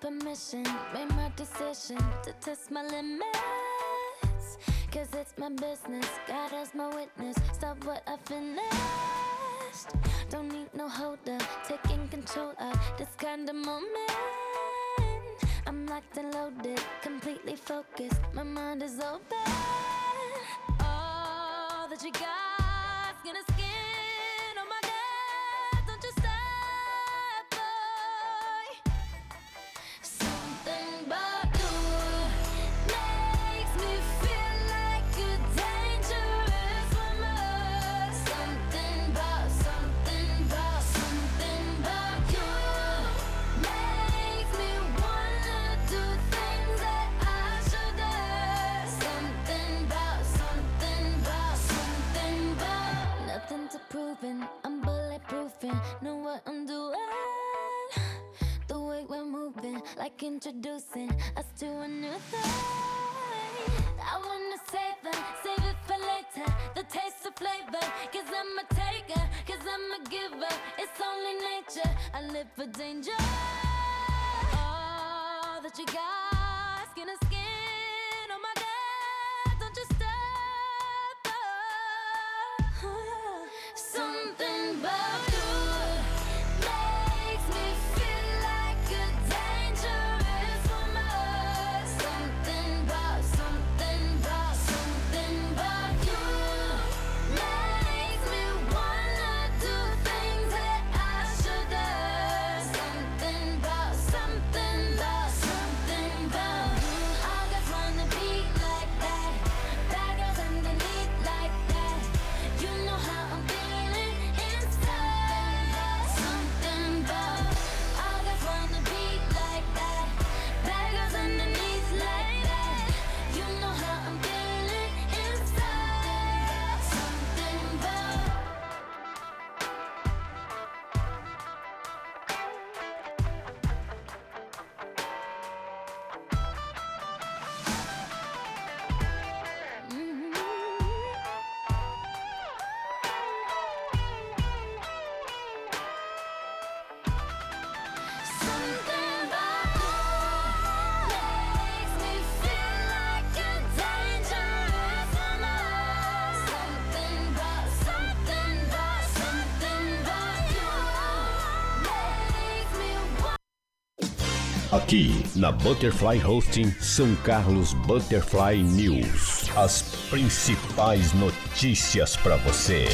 Permission, made my decision to test my limits, cause it's my business, God is my witness, stop what I finished, don't need no holder, taking control of this kind of moment, I'm locked and loaded, completely focused, my mind is open, all that you got's gonna skin, oh my God, don't you stop. I'm bulletproofing, know what I'm doing. The way we're moving, like introducing us to a new thing. I Aqui, na Butterfly Hosting, São Carlos Butterfly News. As principais notícias para você.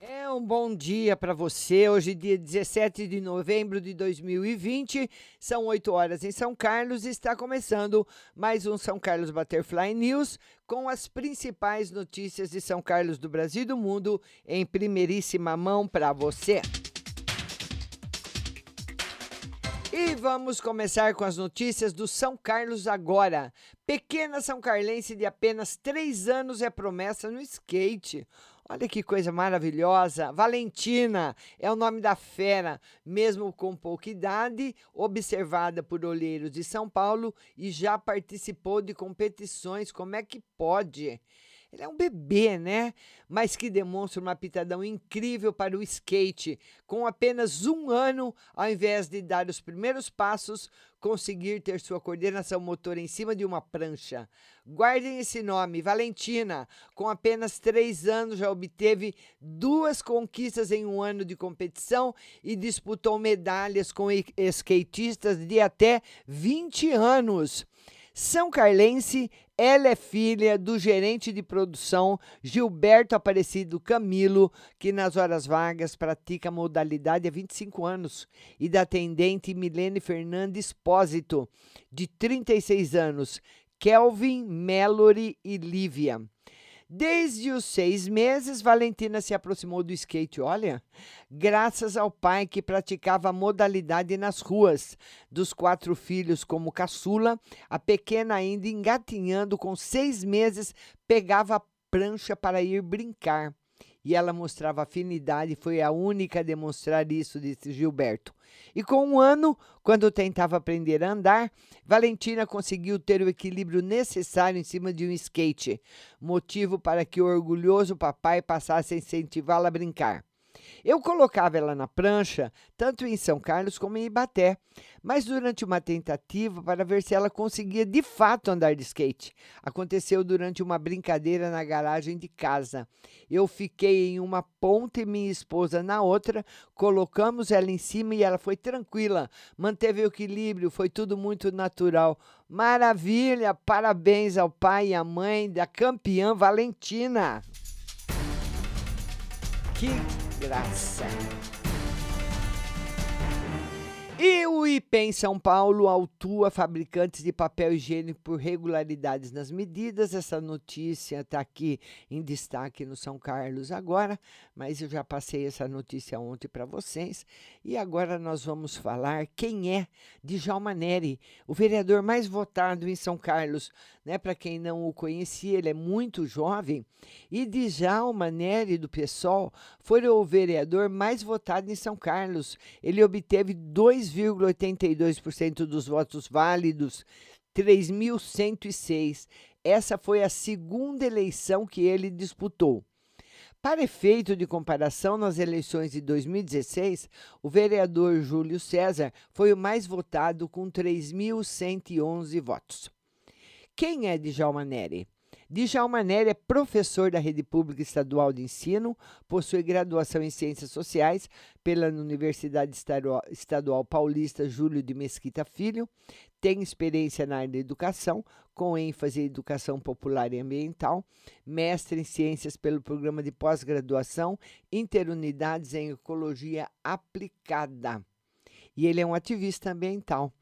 É um bom dia para você. Hoje, dia 17 de novembro de 2020, são 8 horas em São Carlos e está começando mais um São Carlos Butterfly News, com as principais notícias de São Carlos, do Brasil e do mundo, em primeiríssima mão para você. E vamos começar com as notícias do São Carlos agora. Pequena São Carlense de apenas 3 anos é promessa no skate. Olha que coisa maravilhosa. Valentina é o nome da fera, mesmo com pouca idade, observada por olheiros de São Paulo e já participou de competições. Como é que pode? Ele é um bebê, né? Mas que demonstra uma aptidão incrível para o skate. Com apenas 1 ano, ao invés de dar os primeiros passos, conseguir ter sua coordenação motora em cima de uma prancha. Guardem esse nome, Valentina. Com apenas 3 anos, já obteve 2 conquistas em 1 ano de competição e disputou medalhas com skatistas de até 20 anos. São Carlense, ela é filha do gerente de produção Gilberto Aparecido Camilo, que nas horas vagas pratica a modalidade há 25 anos, e da atendente Milene Fernandes Pósito, de 36 anos, Kelvin, Mallory e Lívia. Desde os 6 meses, Valentina se aproximou do skate, olha, graças ao pai que praticava a modalidade nas ruas. Dos 4 filhos como caçula, a pequena ainda engatinhando com 6 meses, pegava a prancha para ir brincar. E ela mostrava afinidade, foi a única a demonstrar isso, disse Gilberto. E com 1 ano, quando tentava aprender a andar, Valentina conseguiu ter o equilíbrio necessário em cima de um skate, motivo para que o orgulhoso papai passasse a incentivá-la a brincar. Eu colocava ela na prancha, tanto em São Carlos como em Ibaté, mas durante uma tentativa para ver se ela conseguia de fato andar de skate. Aconteceu durante uma brincadeira na garagem de casa. Eu fiquei em uma ponta e minha esposa na outra, colocamos ela em cima e ela foi tranquila, manteve o equilíbrio, foi tudo muito natural. Maravilha! Parabéns ao pai e à mãe da campeã Valentina! Que graça. E o IPEM São Paulo autua fabricantes de papel higiênico por irregularidades nas medidas. Essa notícia está aqui em destaque no São Carlos agora, mas eu já passei essa notícia ontem para vocês. E agora nós vamos falar quem é Djalma Nery, o vereador mais votado em São Carlos. né? Para quem não o conhecia, ele é muito jovem, e Djalma Nery, do PSOL, foi o vereador mais votado em São Carlos. Ele obteve 2,82% dos votos válidos, 3.106. Essa foi a segunda eleição que ele disputou. Para efeito de comparação, nas eleições de 2016, o vereador Júlio César foi o mais votado com 3.111 votos. Quem é Djalma Nery? Djalma Nery é professor da Rede Pública Estadual de Ensino, possui graduação em Ciências Sociais pela Universidade Estadual Paulista Júlio de Mesquita Filho, tem experiência na área da educação, com ênfase em educação popular e ambiental, mestre em ciências pelo programa de pós-graduação Interunidades em Ecologia Aplicada. E ele é um ativista ambiental,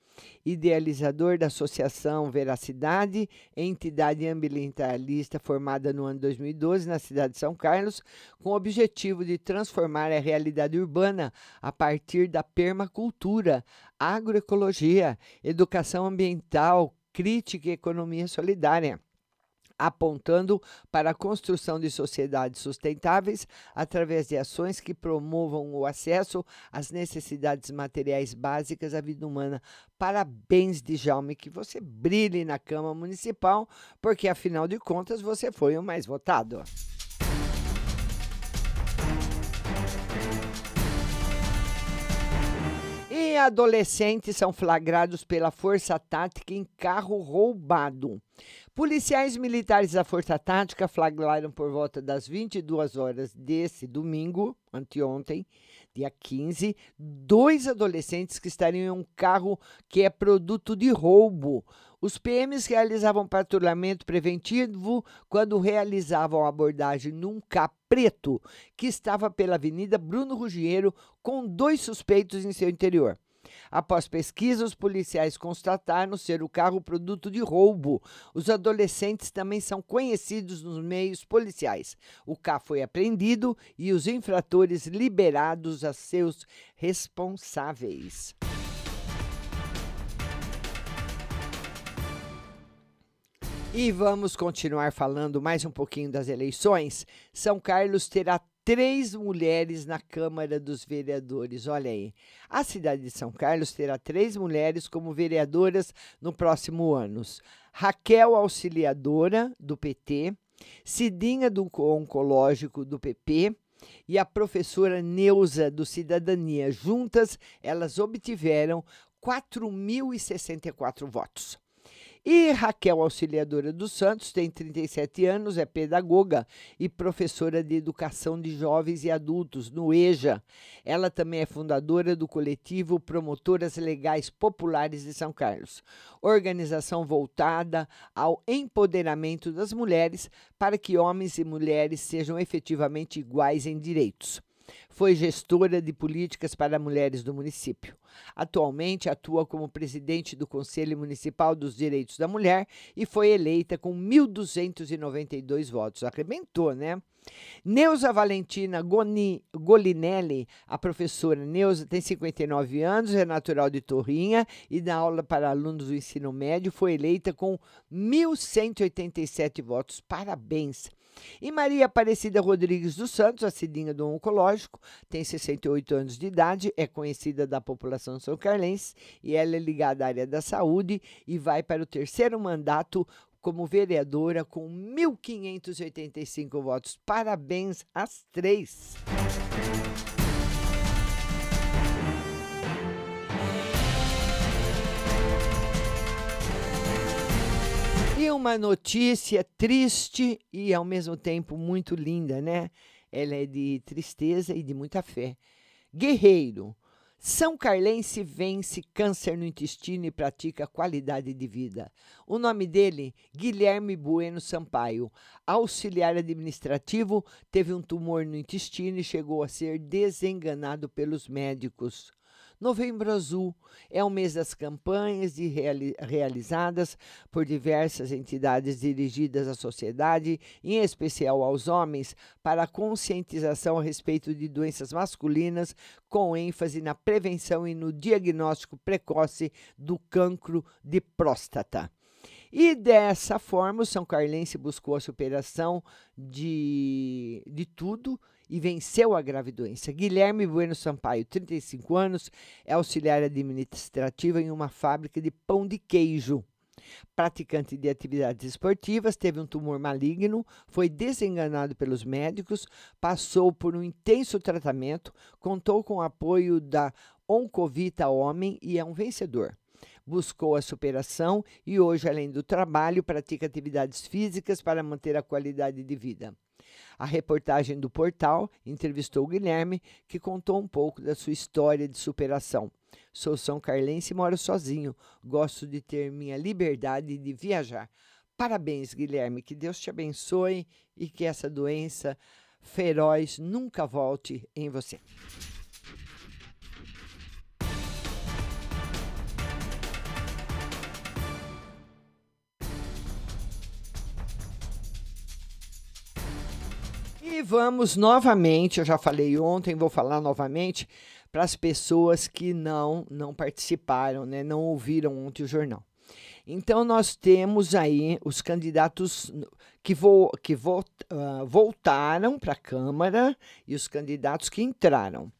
idealizador da Associação Veracidade, entidade ambientalista formada no ano 2012 na cidade de São Carlos, com o objetivo de transformar a realidade urbana a partir da permacultura, agroecologia, educação ambiental, crítica e economia solidária, apontando para a construção de sociedades sustentáveis através de ações que promovam o acesso às necessidades materiais básicas à vida humana. Parabéns, Djalma, que você brilhe na Câmara Municipal, porque, afinal de contas, você foi o mais votado. E adolescentes são flagrados pela Força Tática em carro roubado. Policiais militares da Força Tática flagraram por volta das 22 horas desse domingo, anteontem, dia 15, 2 adolescentes que estariam em um carro que é produto de roubo. Os PMs realizavam patrulhamento preventivo quando realizavam abordagem num capô preto que estava pela Avenida Bruno Ruggiero, com 2 suspeitos em seu interior. Após pesquisa, os policiais constataram ser o carro produto de roubo. Os adolescentes também são conhecidos nos meios policiais. O carro foi apreendido e os infratores liberados a seus responsáveis. E vamos continuar falando mais um pouquinho das eleições. São Carlos terá 3 mulheres na Câmara dos Vereadores, olha aí. A cidade de São Carlos terá 3 mulheres como vereadoras no próximo ano. Raquel Auxiliadora, do PT, Cidinha do Oncológico, do PP, e a professora Neuza, do Cidadania. Juntas, elas obtiveram 4.064 votos. E Raquel Auxiliadora dos Santos tem 37 anos, é pedagoga e professora de educação de jovens e adultos no EJA. Ela também é fundadora do coletivo Promotoras Legais Populares de São Carlos, organização voltada ao empoderamento das mulheres para que homens e mulheres sejam efetivamente iguais em direitos. Foi gestora de políticas para mulheres do município. Atualmente atua como presidente do Conselho Municipal dos Direitos da Mulher e foi eleita com 1.292 votos. Arrebentou, né? Neuza Valentina Golinelli, a professora Neuza, tem 59 anos, é natural de Torrinha e dá aula para alunos do ensino médio. Foi eleita com 1.187 votos. Parabéns! E Maria Aparecida Rodrigues dos Santos, a Cidinha do Oncológico, tem 68 anos de idade, é conhecida da população são-carlense e ela é ligada à área da saúde e vai para o 3º mandato como vereadora com 1.585 votos. Parabéns às 3! E uma notícia triste e, ao mesmo tempo, muito linda, né? Ela é de tristeza e de muita fé. Guerreiro. São Carlense vence câncer no intestino e pratica qualidade de vida. O nome dele, Guilherme Bueno Sampaio, auxiliar administrativo, teve um tumor no intestino e chegou a ser desenganado pelos médicos. Novembro Azul é o mês das campanhas realizadas por diversas entidades dirigidas à sociedade, em especial aos homens, para a conscientização a respeito de doenças masculinas, com ênfase na prevenção e no diagnóstico precoce do cancro de próstata. E dessa forma, o São Carlense buscou a superação de tudo e venceu a grave doença. Guilherme Bueno Sampaio, 35 anos, é auxiliar administrativo em uma fábrica de pão de queijo. Praticante de atividades esportivas, teve um tumor maligno, foi desenganado pelos médicos, passou por um intenso tratamento, contou com o apoio da Oncovita Homem e é um vencedor. Buscou a superação e hoje, além do trabalho, pratica atividades físicas para manter a qualidade de vida. A reportagem do portal entrevistou o Guilherme, que contou um pouco da sua história de superação. Sou São Carlense e moro sozinho. Gosto de ter minha liberdade de viajar. Parabéns, Guilherme. Que Deus te abençoe e que essa doença feroz nunca volte em você. E vamos novamente, eu já falei ontem, vou falar novamente, para as pessoas que não participaram, né, não ouviram ontem o jornal. Então, nós temos aí os candidatos que voltaram para a Câmara e os candidatos que entraram.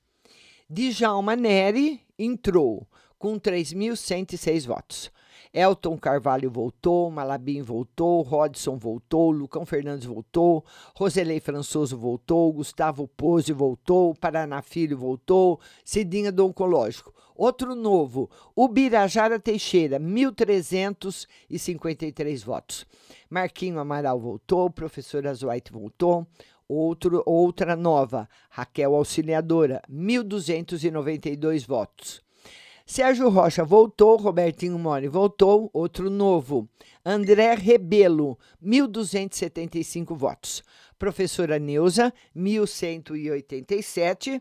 Djalma Nery entrou com 3.106 votos. Elton Carvalho voltou, Malabim voltou, Rodson voltou, Lucão Fernandes voltou, Roselei Françoso voltou, Gustavo Pose voltou, Paraná Filho voltou, Cidinha do Oncológico. Outro novo, Ubirajara Teixeira, 1.353 votos. Marquinho Amaral voltou, professora Zoite voltou. Outra nova, Raquel Auxiliadora, 1.292 votos. Sérgio Rocha voltou, Robertinho Mori voltou, outro novo. André Rebelo, 1.275 votos. Professora Neuza, 1.187.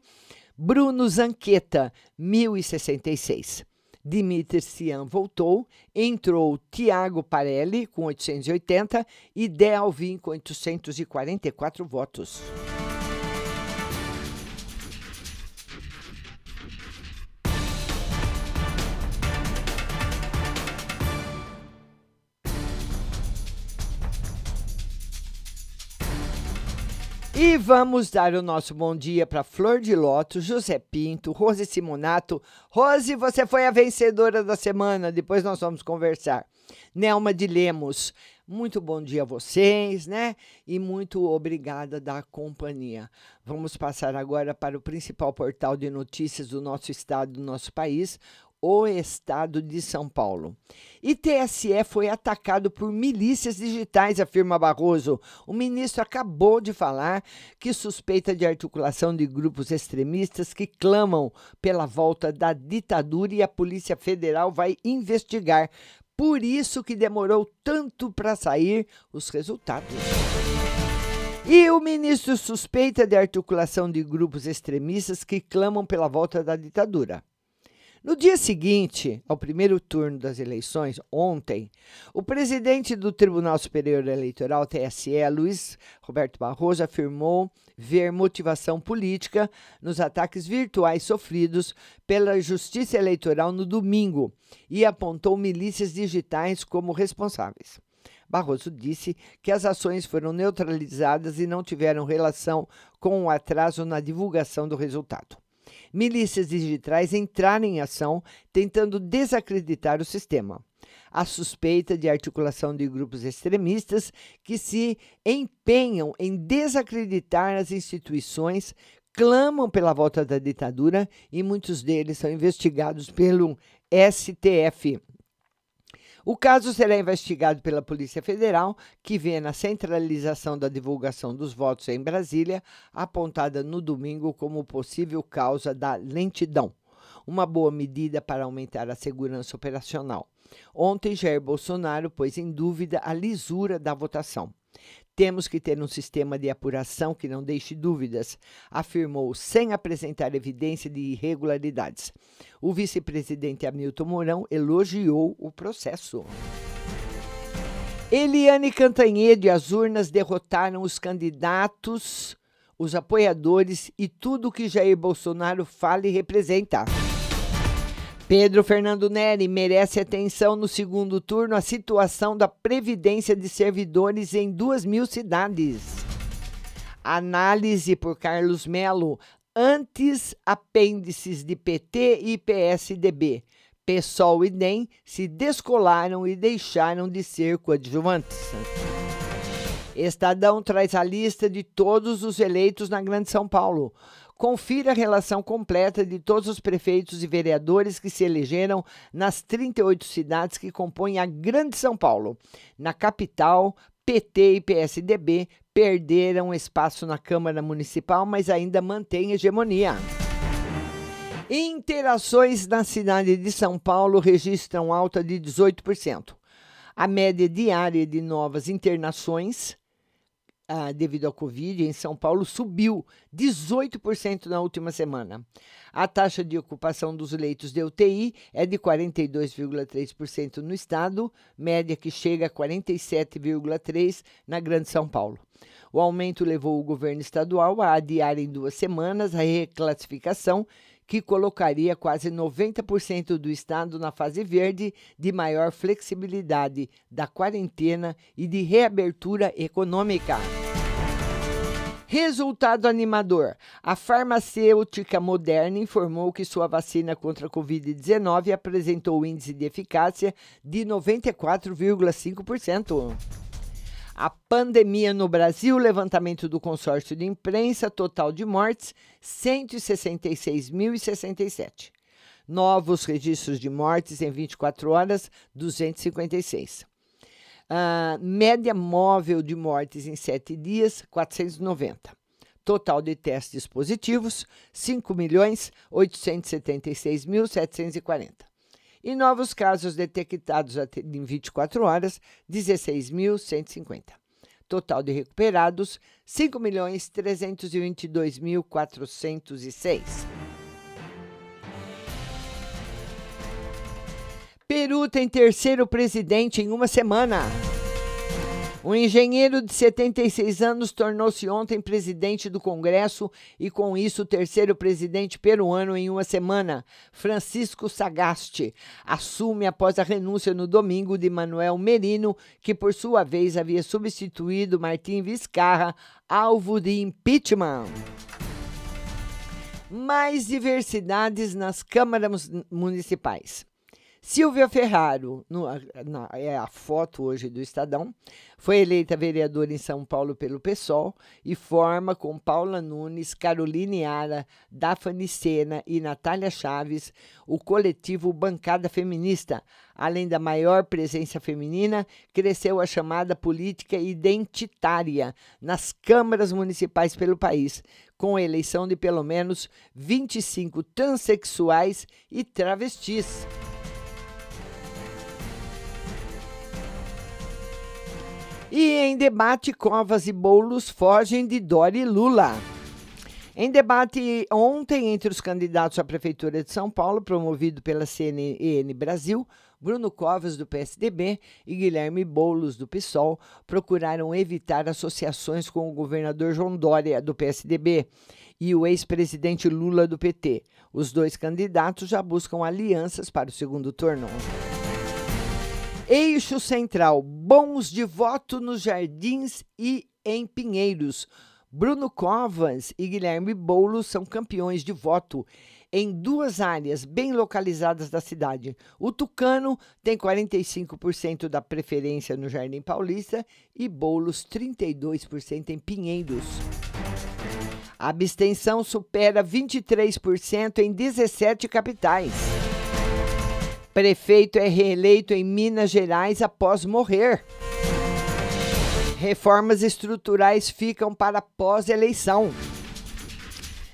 Bruno Zanqueta, 1.066. Dimitri Cian voltou, entrou Tiago Parelli, com 880, e Dé Alvim, com 844 votos. E vamos dar o nosso bom dia para Flor de Loto, José Pinto, Rose Simonato. Rose, você foi a vencedora da semana, depois nós vamos conversar. Nelma de Lemos, muito bom dia a vocês, né? E muito obrigada da companhia. Vamos passar agora para o principal portal de notícias do nosso estado, do nosso país, o estado de São Paulo. E TSE foi atacado por milícias digitais, afirma Barroso. O ministro acabou de falar que suspeita de articulação de grupos extremistas que clamam pela volta da ditadura e a Polícia Federal vai investigar. Por isso que demorou tanto para sair os resultados. E o ministro suspeita de articulação de grupos extremistas que clamam pela volta da ditadura. No dia seguinte ao primeiro turno das eleições, ontem, o presidente do Tribunal Superior Eleitoral, TSE, Luiz Roberto Barroso, afirmou ver motivação política nos ataques virtuais sofridos pela Justiça Eleitoral no domingo e apontou milícias digitais como responsáveis. Barroso disse que as ações foram neutralizadas e não tiveram relação com o atraso na divulgação do resultado. Milícias digitais entraram em ação tentando desacreditar o sistema. A suspeita de articulação de grupos extremistas que se empenham em desacreditar as instituições, clamam pela volta da ditadura e muitos deles são investigados pelo STF. O caso será investigado pela Polícia Federal, que vê na centralização da divulgação dos votos em Brasília, apontada no domingo como possível causa da lentidão. Uma boa medida para aumentar a segurança operacional. Ontem, Jair Bolsonaro pôs em dúvida a lisura da votação. Temos que ter um sistema de apuração que não deixe dúvidas, afirmou, sem apresentar evidência de irregularidades. O vice-presidente Hamilton Mourão elogiou o processo. Eliane Cantanhede, as urnas derrotaram os candidatos, os apoiadores e tudo o que Jair Bolsonaro fala e representa. Pedro Fernando Nery, merece atenção no segundo turno a situação da previdência de servidores em 2.000 cidades. Análise por Carlos Melo, antes apêndices de PT e PSDB. PSOL e DEM se descolaram e deixaram de ser coadjuvantes. Estadão traz a lista de todos os eleitos na Grande São Paulo. Confira a relação completa de todos os prefeitos e vereadores que se elegeram nas 38 cidades que compõem a Grande São Paulo. Na capital, PT e PSDB perderam espaço na Câmara Municipal, mas ainda mantêm hegemonia. Interações na cidade de São Paulo registram alta de 18%. A média diária de novas internações devido à Covid em São Paulo subiu 18% na última semana. A taxa de ocupação dos leitos de UTI é de 42,3% no estado, média que chega a 47,3% na Grande São Paulo. O aumento levou o governo estadual a adiar em 2 semanas a reclassificação, que colocaria quase 90% do estado na fase verde, de maior flexibilidade da quarentena e de reabertura econômica. Resultado animador. A farmacêutica Moderna informou que sua vacina contra a Covid-19 apresentou um índice de eficácia de 94,5%. A pandemia no Brasil, levantamento do consórcio de imprensa, total de mortes, 166.067. Novos registros de mortes em 24 horas, 256. Média móvel de mortes em 7 dias, 490. Total de testes positivos, 5.876.740. E novos casos detectados em 24 horas, 16.150. Total de recuperados, 5.322.406. Peru tem terceiro presidente em 1 semana. Um engenheiro de 76 anos tornou-se ontem presidente do Congresso e, com isso, o terceiro presidente peruano em 1 semana. Francisco Sagasti assume após a renúncia no domingo de Manuel Merino, que, por sua vez, havia substituído Martim Vizcarra, alvo de impeachment. Mais diversidades nas câmaras municipais. Silvia Ferraro, é a foto hoje do Estadão, foi eleita vereadora em São Paulo pelo PSOL e forma com Paula Nunes, Caroline Ara, Dafne Sena e Natália Chaves o coletivo Bancada Feminista. Além da maior presença feminina, cresceu a chamada política identitária nas câmaras municipais pelo país, com a eleição de pelo menos 25 transexuais e travestis. E em debate, Covas e Boulos fogem de Dória e Lula. Em debate ontem entre os candidatos à Prefeitura de São Paulo, promovido pela CNN Brasil, Bruno Covas, do PSDB, e Guilherme Boulos, do PSOL, procuraram evitar associações com o governador João Dória, do PSDB, e o ex-presidente Lula, do PT. Os dois candidatos já buscam alianças para o segundo turno. Eixo central, bons de voto nos Jardins e em Pinheiros. Bruno Covas e Guilherme Boulos são campeões de voto em 2 áreas bem localizadas da cidade. O Tucano tem 45% da preferência no Jardim Paulista e Boulos 32% em Pinheiros. A abstenção supera 23% em 17 capitais. Prefeito é reeleito em Minas Gerais após morrer. Reformas estruturais ficam para pós-eleição.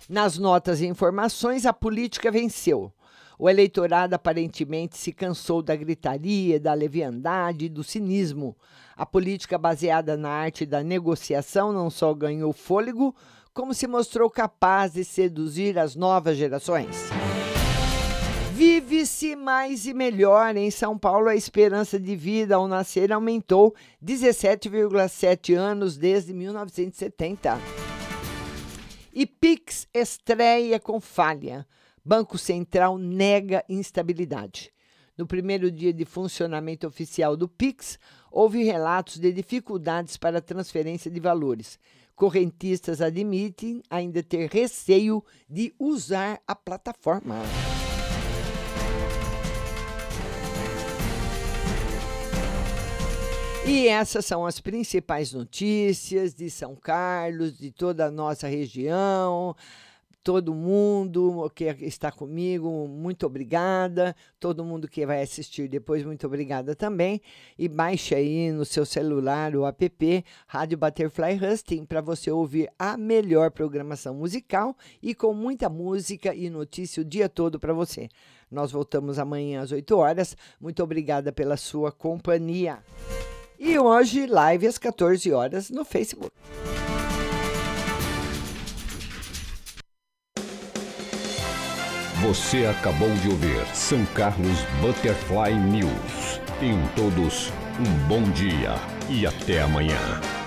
Nas notas e informações, a política venceu. O eleitorado aparentemente se cansou da gritaria, da leviandade e do cinismo. A política baseada na arte da negociação não só ganhou fôlego, como se mostrou capaz de seduzir as novas gerações. Vive-se mais e melhor. Em São Paulo, a esperança de vida ao nascer aumentou 17,7 anos desde 1970. E Pix estreia com falha. Banco Central nega instabilidade. No primeiro dia de funcionamento oficial do PIX, houve relatos de dificuldades para a transferência de valores. Correntistas admitem ainda ter receio de usar a plataforma. E essas são as principais notícias de São Carlos, de toda a nossa região. Todo mundo que está comigo, muito obrigada. Todo mundo que vai assistir depois, muito obrigada também. E baixe aí no seu celular o app Rádio Butterfly Hosting para você ouvir a melhor programação musical e com muita música e notícia o dia todo para você. Nós voltamos amanhã às 8 horas. Muito obrigada pela sua companhia. E hoje, live às 14 horas no Facebook. Você acabou de ouvir São Carlos Butterfly News. Tenham todos um bom dia e até amanhã.